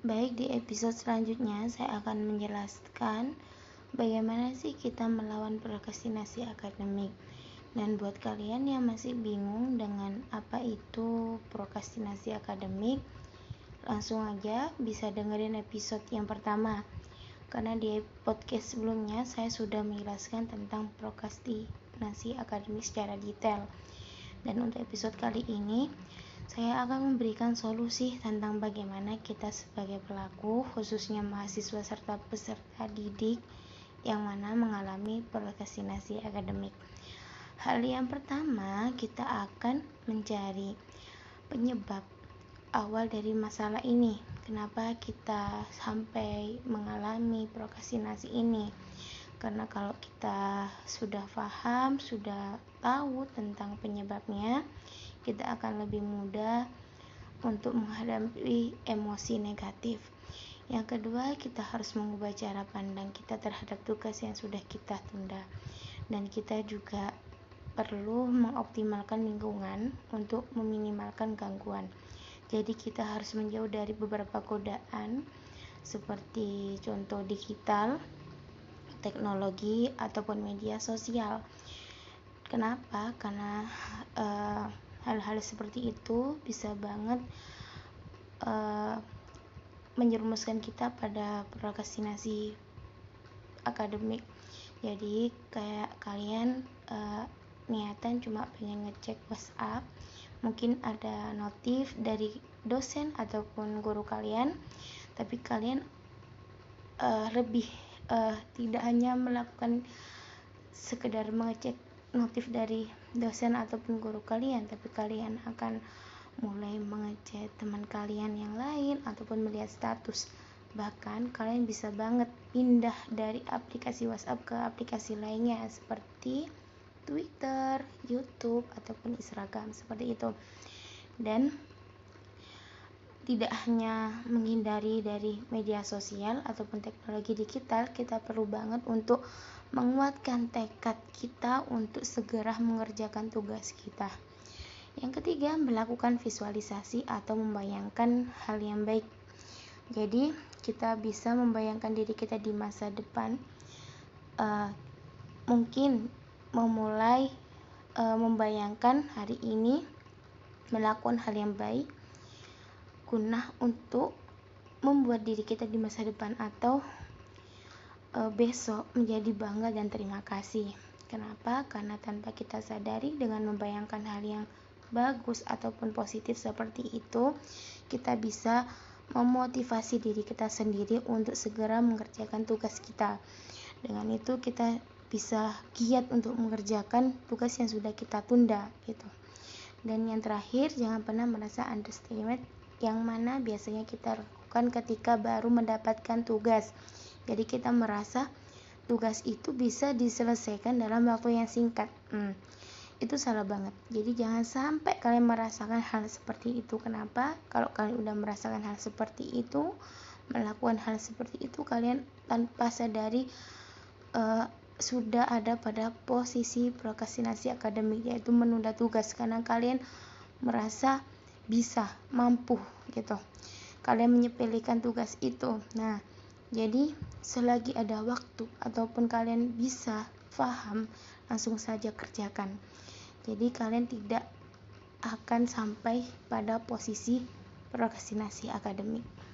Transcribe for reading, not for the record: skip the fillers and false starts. Baik, di episode selanjutnya saya akan menjelaskan bagaimana sih kita melawan prokrastinasi akademik. Dan buat kalian yang masih bingung dengan apa itu prokrastinasi akademik, langsung aja bisa dengerin episode yang pertama. Karena di podcast sebelumnya saya sudah menjelaskan tentang prokrastinasi akademik secara detail. Dan untuk episode kali ini saya akan memberikan solusi tentang bagaimana kita sebagai pelaku, khususnya mahasiswa serta peserta didik yang mana mengalami prokrastinasi akademik. Hal yang pertama, kita akan mencari penyebab awal dari masalah ini. Kenapa kita sampai mengalami prokrastinasi ini? Karena kalau kita sudah paham, sudah tahu tentang penyebabnya, kita akan lebih mudah untuk menghadapi emosi negatif. Yang kedua, kita harus mengubah cara pandang kita terhadap tugas yang sudah kita tunda. Dan kita juga perlu mengoptimalkan lingkungan untuk meminimalkan gangguan. Jadi kita harus menjauh dari beberapa godaan seperti contoh digital, teknologi, ataupun media sosial. Kenapa? Karena hal-hal seperti itu bisa banget menjerumuskan kita pada prokrastinasi akademik. Jadi kayak kalian niatan cuma pengen ngecek WhatsApp, mungkin ada notif dari dosen ataupun guru kalian, tapi kalian lebih tidak hanya melakukan sekedar mengecek notif dari dosen ataupun guru kalian, tapi kalian akan mulai mengecek teman kalian yang lain ataupun melihat status. Bahkan kalian bisa banget pindah dari aplikasi WhatsApp ke aplikasi lainnya seperti Twitter, YouTube, ataupun Instagram, seperti itu. Dan tidak hanya menghindari dari media sosial ataupun teknologi digital, kita perlu banget untuk menguatkan tekad kita untuk segera mengerjakan tugas kita. Yang ketiga, melakukan visualisasi atau membayangkan hal yang baik. Jadi kita bisa membayangkan diri kita di masa depan, mungkin memulai membayangkan hari ini melakukan hal yang baik guna untuk membuat diri kita di masa depan atau besok menjadi bangga dan terima kasih. Kenapa? Karena tanpa kita sadari, dengan membayangkan hal yang bagus ataupun positif seperti itu, kita bisa memotivasi diri kita sendiri untuk segera mengerjakan tugas kita. Dengan itu kita bisa giat untuk mengerjakan tugas yang sudah kita tunda gitu. Dan yang terakhir, jangan pernah merasa underestimate, yang mana biasanya kita lakukan ketika baru mendapatkan tugas. Jadi kita merasa tugas itu bisa diselesaikan dalam waktu yang singkat. Itu salah banget. Jadi jangan sampai kalian merasakan hal seperti itu. Kenapa? Kalau kalian udah merasakan hal seperti itu, melakukan hal seperti itu, kalian tanpa sadari sudah ada pada posisi prokrastinasi akademik, yaitu menunda tugas karena kalian merasa bisa, mampu gitu. Kalian menyepelekan tugas itu. Nah, jadi selagi ada waktu ataupun kalian bisa paham, langsung saja kerjakan. Jadi kalian tidak akan sampai pada posisi prokrastinasi akademik.